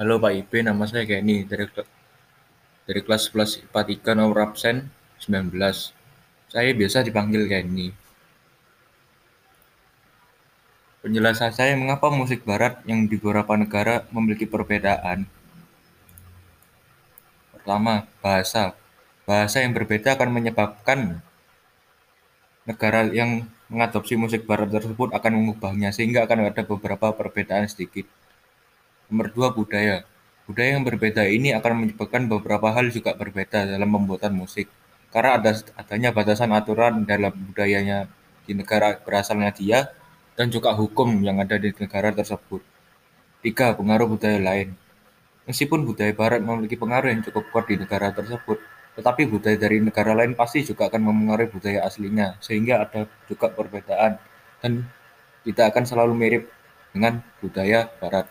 Halo Pak IP, nama saya Kenny dari kelas 11 IPA 3 nomor absen 19. Saya biasa dipanggil Kenny. Penjelasan saya mengapa musik barat yang di beberapa negara memiliki perbedaan. Pertama, bahasa. Bahasa yang berbeda akan menyebabkan negara yang mengadopsi musik barat tersebut akan mengubahnya, sehingga akan ada beberapa perbedaan sedikit. Nomor 2, budaya. Budaya yang berbeda ini akan menyebabkan beberapa hal juga berbeda dalam pembuatan musik, karena adanya batasan aturan dalam budayanya di negara berasalnya dia, dan juga hukum yang ada di negara tersebut. 3, pengaruh budaya lain. Meskipun budaya barat memiliki pengaruh yang cukup kuat di negara tersebut, tetapi budaya dari negara lain pasti juga akan memengaruhi budaya aslinya, sehingga ada juga perbedaan, dan tidak akan selalu mirip dengan budaya barat.